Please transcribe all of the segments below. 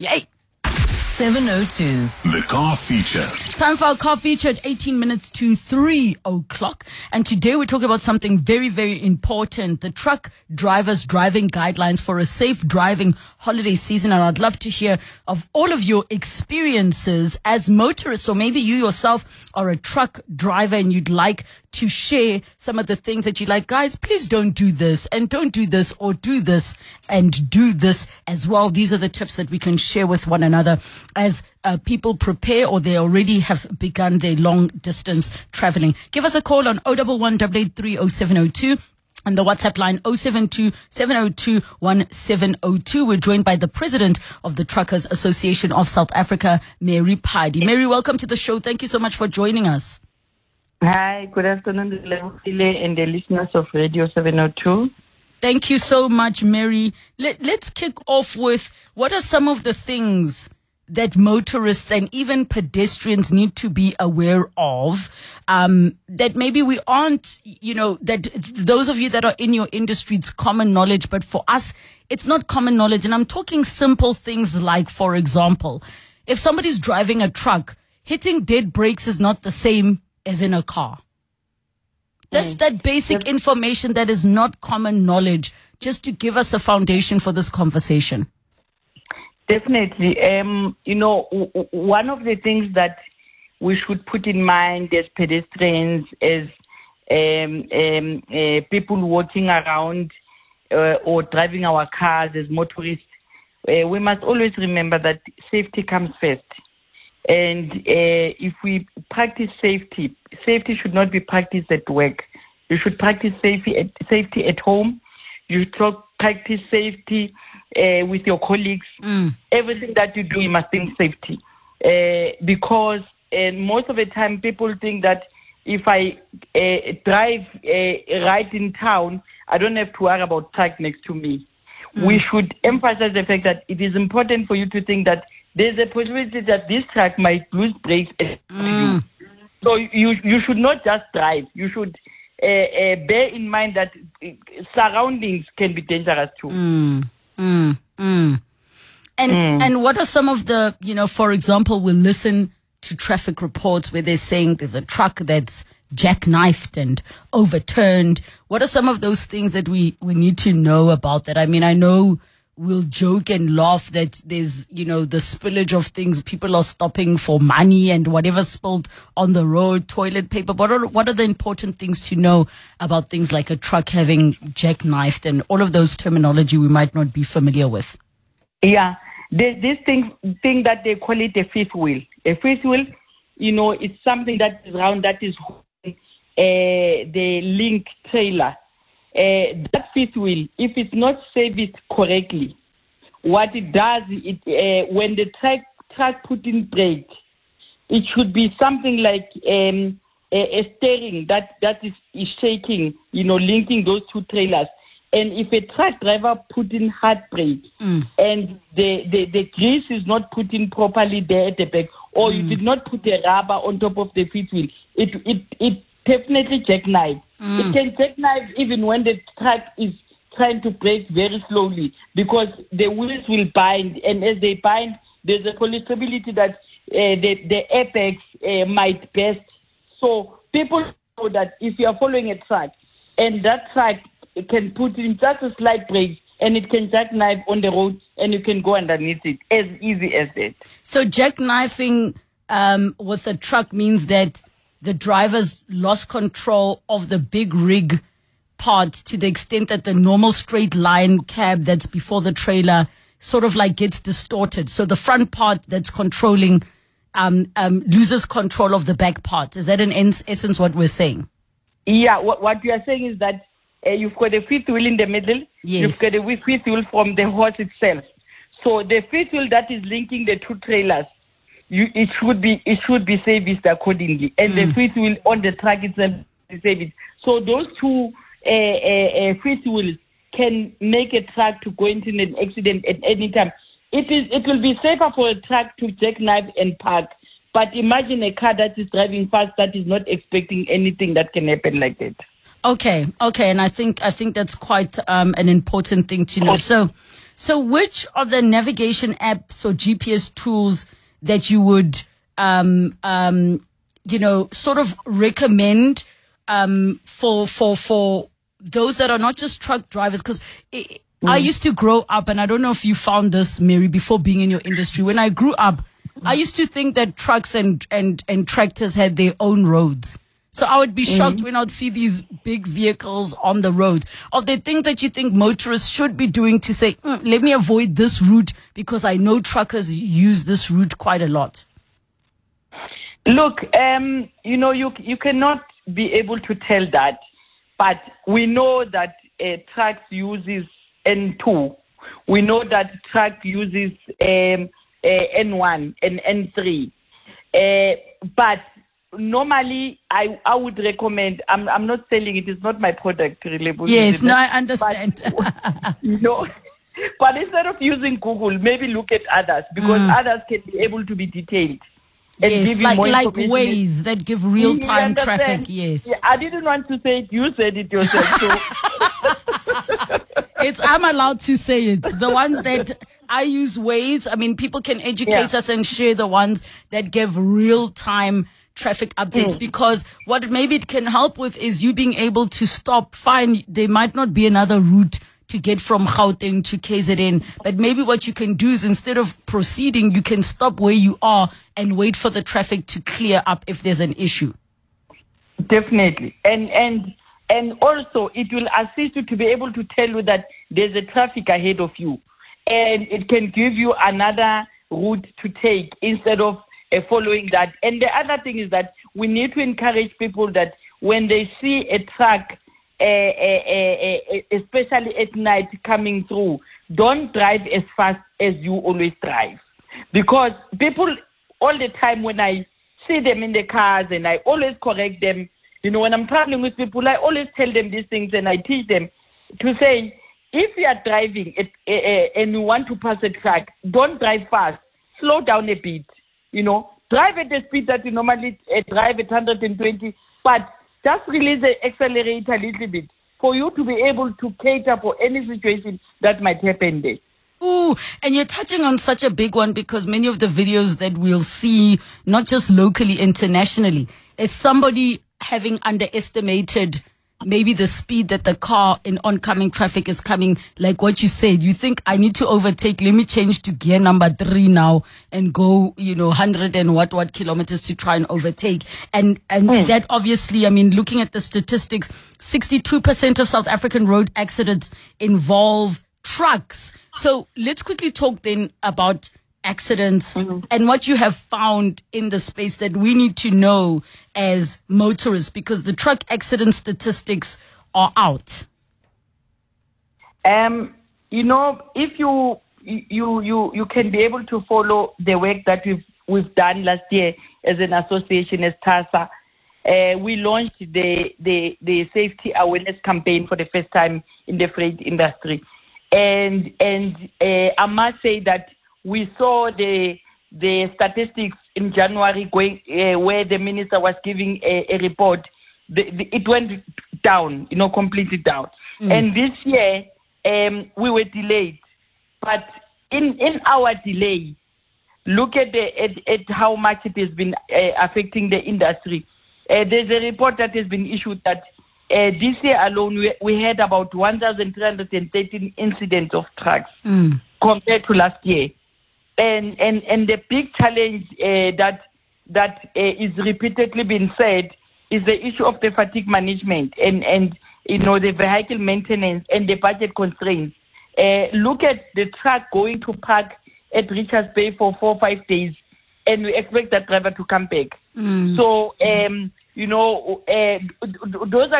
Yay! 702. The car feature. Time for our car feature at 18 minutes to 3 o'clock. And today we're talking about something very, very important. The truck drivers driving guidelines for a safe driving holiday season. And I'd love to hear of all of your experiences as motorists, or maybe you yourself are a truck driver and you'd like to share some of the things that you like. Guys, please don't do this and don't do this, or do this and do this as well. These are the tips that we can share with one another as people prepare, or they already have begun their long distance traveling. Give us a call on 011-883-0702 and the WhatsApp line 072-702-1702. We're joined by the president of the Truckers Association of South Africa, Mary Phadi. Mary, welcome to the show. Thank you so much for joining us. Hi, good afternoon, and the listeners of Radio 702. Thank you so much, Mary. Let's kick off with, what are some of the things that motorists and even pedestrians need to be aware of, that maybe we aren't, that those of you that are in your industry, it's common knowledge, but for us, it's not common knowledge. And I'm talking simple things like, for example, if somebody's driving a truck, hitting dead brakes is not the same as in a car. That's that basic information that is not common knowledge, just to give us a foundation for this conversation. Definitely. One of the things that we should put in mind as pedestrians, as people walking around or driving our cars as motorists, we must always remember that safety comes first. And if we practice safety should not be practiced at work. You should practice safety at home. You should practice safety with your colleagues. Everything that you do, you must think safety. Because most of the time people think that if I drive right in town, I don't have to worry about truck next to me. We should emphasize the fact that it is important for you to think that there's a possibility that this truck might lose brakes. So you should not just drive. You should bear in mind that surroundings can be dangerous too. And what are some of the, for example, we listen to traffic reports where they're saying there's a truck that's jackknifed and overturned. What are some of those things that we need to know about that? I mean, I know we'll joke and laugh that there's, the spillage of things. People are stopping for money and whatever spilled on the road, toilet paper. But what are the important things to know about things like a truck having jackknifed and all of those terminology we might not be familiar with? Yeah, this thing that they call it a fifth wheel. A fifth wheel, it's something that is round, that is the link trailer. That fifth wheel, if it's not serviced correctly, what it does, when the truck put in brake, it should be something like a steering that is shaking, linking those two trailers. And if a truck driver put in hard brake and the grease is not put in properly there at the back, or you did not put the rubber on top of the fifth wheel, it definitely jackknife. It can jackknife even when the truck is trying to brake very slowly, because the wheels will bind, and as they bind, there's a possibility that the airbags might burst. So people know that if you are following a truck, and that truck can put in just a slight brake, and it can jackknife on the road, and you can go underneath it, as easy as that. So jackknifing with a truck means that the drivers lost control of the big rig part to the extent that the normal straight line cab that's before the trailer sort of like gets distorted. So the front part that's controlling loses control of the back part. Is that in essence what we're saying? Yeah, what we are saying is that you've got a fifth wheel in the middle. Yes. You've got a fifth wheel from the horse itself. So the fifth wheel that is linking the two trailers, it should be serviced accordingly, and the fifth wheel on the truck itself is serviced. So those two fifth wheels can make a truck to go into an accident at any time. It will be safer for a truck to jackknife and park, but imagine a car that is driving fast, that is not expecting anything that can happen like that. Okay, and I think that's quite an important thing to know. So So which of the navigation apps or GPS tools that you would, sort of recommend for those that are not just truck drivers? Because I used to grow up, and I don't know if you found this, Mary, before being in your industry. When I grew up, I used to think that trucks and tractors had their own roads. So I would be shocked when I'd see these big vehicles on the roads. Are there things that you think motorists should be doing to say, let me avoid this route because I know truckers use this route quite a lot? Look, you cannot be able to tell that, but we know that trucks uses N2. We know that truck uses N1 and N3. But normally, I would recommend, I'm not selling it, it's not my product. Yes, no, I understand. But, but instead of using Google, maybe look at others, because others can be able to be detailed. And yes, like Waze that give real-time traffic, yes. Yeah, I didn't want to say it, you said it yourself. So. I'm allowed to say it. The ones that I use Waze, I mean, people can educate us and share the ones that give real-time traffic updates, because what maybe it can help with is you being able to stop, fine, there might not be another route to get from Gauteng to KZN, but maybe what you can do is instead of proceeding, you can stop where you are and wait for the traffic to clear up if there's an issue. Definitely. And also it will assist you to be able to tell you that there's a traffic ahead of you, and it can give you another route to take instead of following that. And the other thing is that we need to encourage people that when they see a truck, especially at night coming through, don't drive as fast as you always drive. Because people, all the time when I see them in the cars and I always correct them, when I'm traveling with people, I always tell them these things and I teach them to say, if you are driving and you want to pass a truck, don't drive fast, slow down a bit. Drive at the speed that you normally drive at 120, but just release the accelerator a little bit for you to be able to cater for any situation that might happen there. Ooh, and you're touching on such a big one, because many of the videos that we'll see, not just locally, internationally, is somebody having underestimated maybe the speed that the car in oncoming traffic is coming, like what you said. You think, I need to overtake, let me change to gear number 3 now and go, 100 and what kilometers to try and overtake. And that obviously, I mean, looking at the statistics, 62% of South African road accidents involve trucks. So let's quickly talk then about accidents and what you have found in the space that we need to know as motorists, because the truck accident statistics are out. If you can be able to follow the work that we've done last year as an association, as TASA, we launched the safety awareness campaign for the first time in the freight industry, and I must say that we saw the statistics in January going, where the minister was giving a report. It went down, completely down. And this year, we were delayed. But in our delay, look at how much it has been affecting the industry. There's a report that has been issued that this year alone, we had about 1,313 incidents of trucks compared to last year. And the big challenge that is repeatedly being said is the issue of the fatigue management and the vehicle maintenance and the budget constraints. Look at the truck going to park at Richards Bay for 4 or 5 days, and we expect that driver to come back. So, those are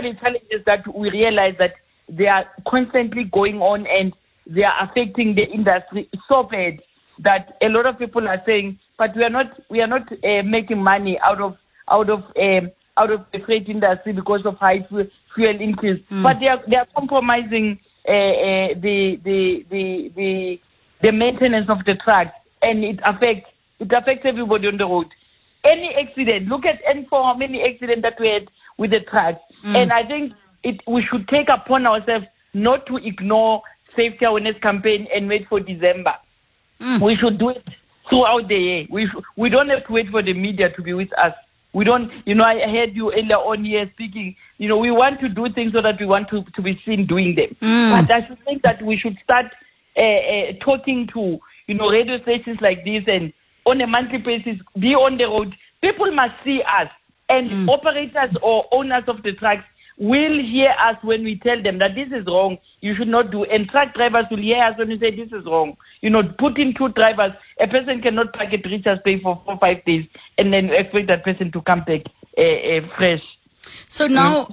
the challenges that we realize that they are constantly going on, and they are affecting the industry so bad that a lot of people are saying, but we are not making money out of the freight industry because of high fuel increase. But they are compromising the maintenance of the truck, and it affects everybody on the road. Any accident, look at N4, how many accidents that we had with the truck, and I think we should take upon ourselves not to ignore safety awareness campaign and wait for December. We should do it throughout the year. We don't have to wait for the media to be with us. We don't, I heard you earlier on here speaking, we want to do things so that we want to be seen doing them. But I should think that we should start talking to, radio stations like this, and on a monthly basis, be on the road. People must see us, and operators or owners of the trucks will hear us when we tell them that this is wrong, you should not do. And truck drivers will hear us when we say this is wrong. Put in two drivers. A person cannot park at Richards Bay for 4 or 5 days and then expect that person to come back fresh. So now,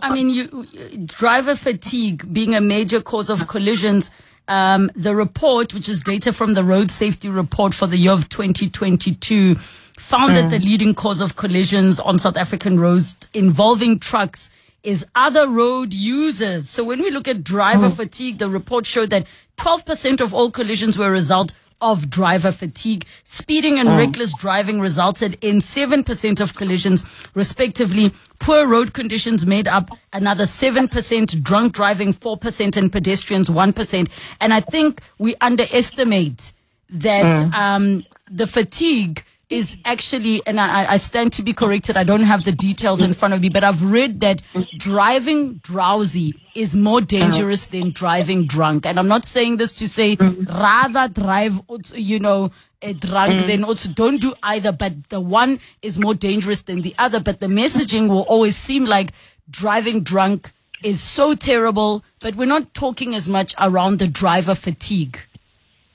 driver fatigue being a major cause of collisions, the report, which is data from the Road Safety Report for the year of 2022, found that the leading cause of collisions on South African roads involving trucks is other road users. So when we look at driver fatigue, the report showed that 12% of all collisions were a result of driver fatigue. Speeding and reckless driving resulted in 7% of collisions, respectively. Poor road conditions made up another 7%, drunk driving 4%, and pedestrians 1%. And I think we underestimate that the fatigue is actually, and I stand to be corrected, I don't have the details in front of me, but I've read that driving drowsy is more dangerous than driving drunk. And I'm not saying this to say rather drive, drunk than also don't do either, but the one is more dangerous than the other. But the messaging will always seem like driving drunk is so terrible, but we're not talking as much around the driver fatigue.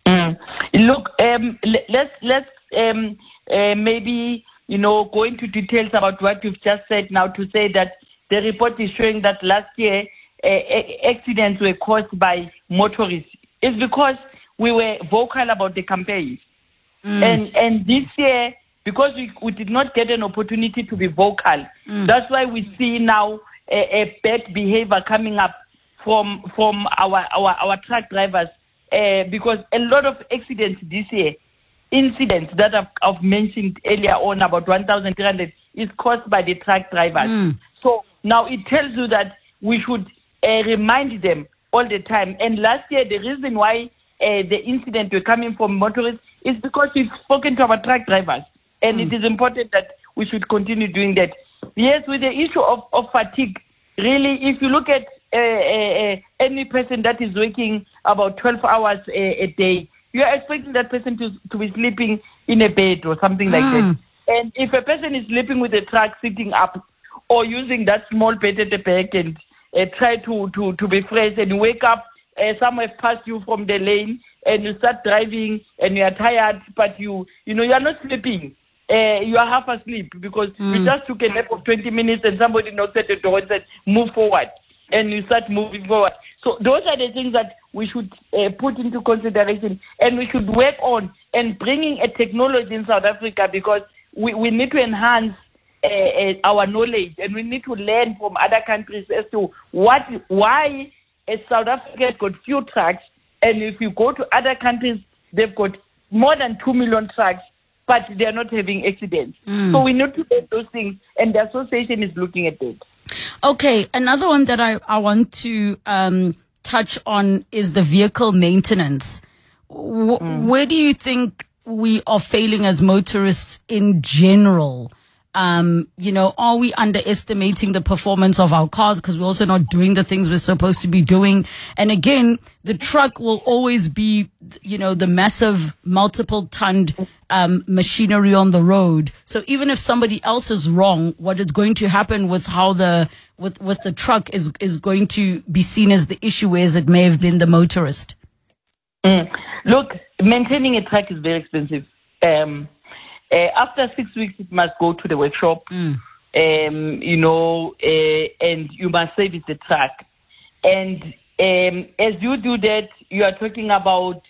Look, let's maybe, go into details about what you've just said now, to say that the report is showing that last year accidents were caused by motorists. It's because we were vocal about the campaign. And this year, because we did not get an opportunity to be vocal, that's why we see now a bad behavior coming up from our truck drivers, because a lot of accidents this year, incidents that I've mentioned earlier on, about 1,300, is caused by the truck drivers. So now it tells you that we should remind them all the time. And last year, the reason why the incidents were coming from motorists is because we've spoken to our truck drivers. And it is important that we should continue doing that. Yes, with the issue of fatigue, really, if you look at any person that is working about 12 hours a day, you are expecting that person to be sleeping in a bed or something like that. And if a person is sleeping with a truck sitting up, or using that small bed at the back, and try to be fresh, and wake up, someone passed you from the lane and you start driving and you are tired, but you are not sleeping. You are half asleep because you just took a nap of 20 minutes and somebody knocked at the door and said, move forward. And you start moving forward. So those are the things that we should put into consideration, and we should work on and bringing a technology in South Africa, because we need to enhance our knowledge, and we need to learn from other countries as to why South Africa has got few trucks, and if you go to other countries, they've got more than 2 million trucks, but they are not having accidents. So we need to learn those things, and the association is looking at it. Okay, another one that I want to touch on is the vehicle maintenance. Where do you think we are failing as motorists in general? Are we underestimating the performance of our cars because we're also not doing the things we're supposed to be doing? And again, the truck will always be, the massive multiple-tonned machinery on the road. So even if somebody else is wrong, what is going to happen with how with the truck is going to be seen as the issue, as it may have been the motorist. Look, maintaining a truck is very expensive. After 6 weeks, it must go to the workshop, and you must service the truck. And as you do that, you are talking about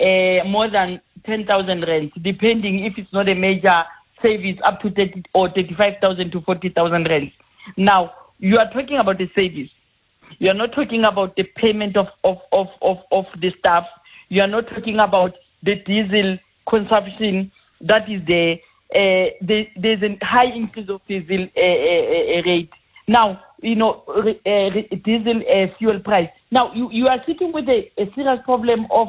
more than 10,000 rand, depending if it's not a major service, up to 30 or 35,000 to 40,000 rand. Now, you are talking about the service. You are not talking about the payment of the staff. You are not talking about the diesel consumption that is there. There's a high increase of diesel rate. Now, diesel fuel price. Now, you are sitting with a serious problem of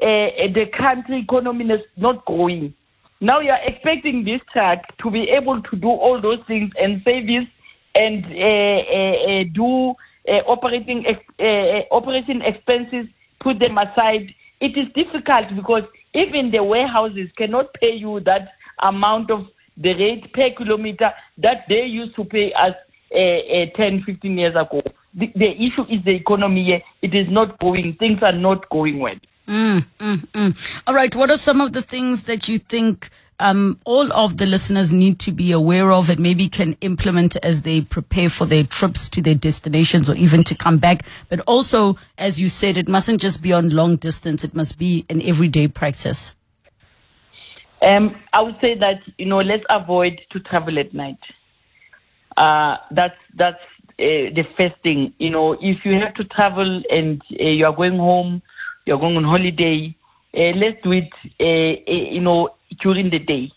the country economy is not growing. Now you are expecting this truck to be able to do all those things and service and do operating expenses, put them aside. It is difficult because even the warehouses cannot pay you that amount of the rate per kilometer that they used to pay us 10, 15 years ago. The issue is the economy here. It is not growing. Things are not going well. All right. What are some of the things that you think all of the listeners need to be aware of and maybe can implement as they prepare for their trips to their destinations or even to come back? But also, as you said, it mustn't just be on long distance. It must be an everyday practice. I would say that, let's avoid to travel at night. That's the first thing. If you have to travel and you are going home, you're going on holiday, let's do it, during the day.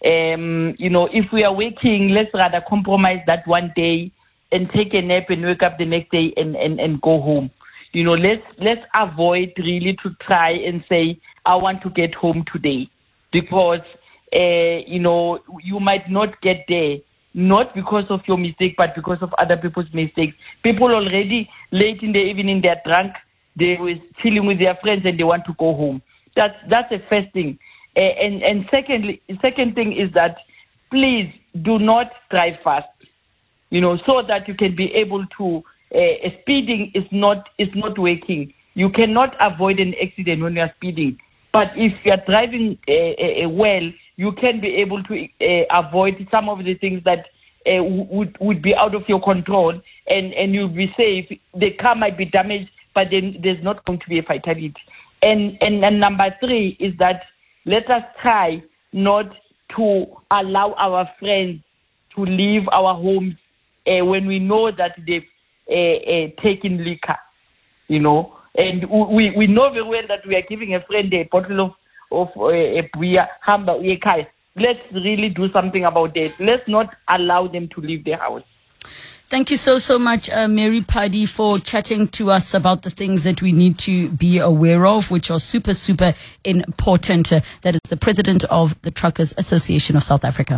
If we are working, let's rather compromise that one day and take a nap and wake up the next day and go home. Let's avoid really to try and say, I want to get home today because, you might not get there. Not because of your mistake, but because of other people's mistakes. People already late in the evening, they're drunk. They were chilling with their friends and they want to go home. That's the first thing. And second thing is that please do not drive fast. So that you can be able to speeding is not working. You cannot avoid an accident when you are speeding. But if you are driving well, you can be able to avoid some of the things that would be out of your control, and you'll be safe. The car might be damaged, but then there's not going to be a fatality. And number three is that let us try not to allow our friends to leave our homes when we know that they've taken liquor, And we know very well that we are giving a friend a bottle of a beer, hamburger, kai. Let's really do something about that. Let's not allow them to leave their house. Thank you so much, Mary Phadi, for chatting to us about the things that we need to be aware of, which are super important. That is the president of the Truckers Association of South Africa.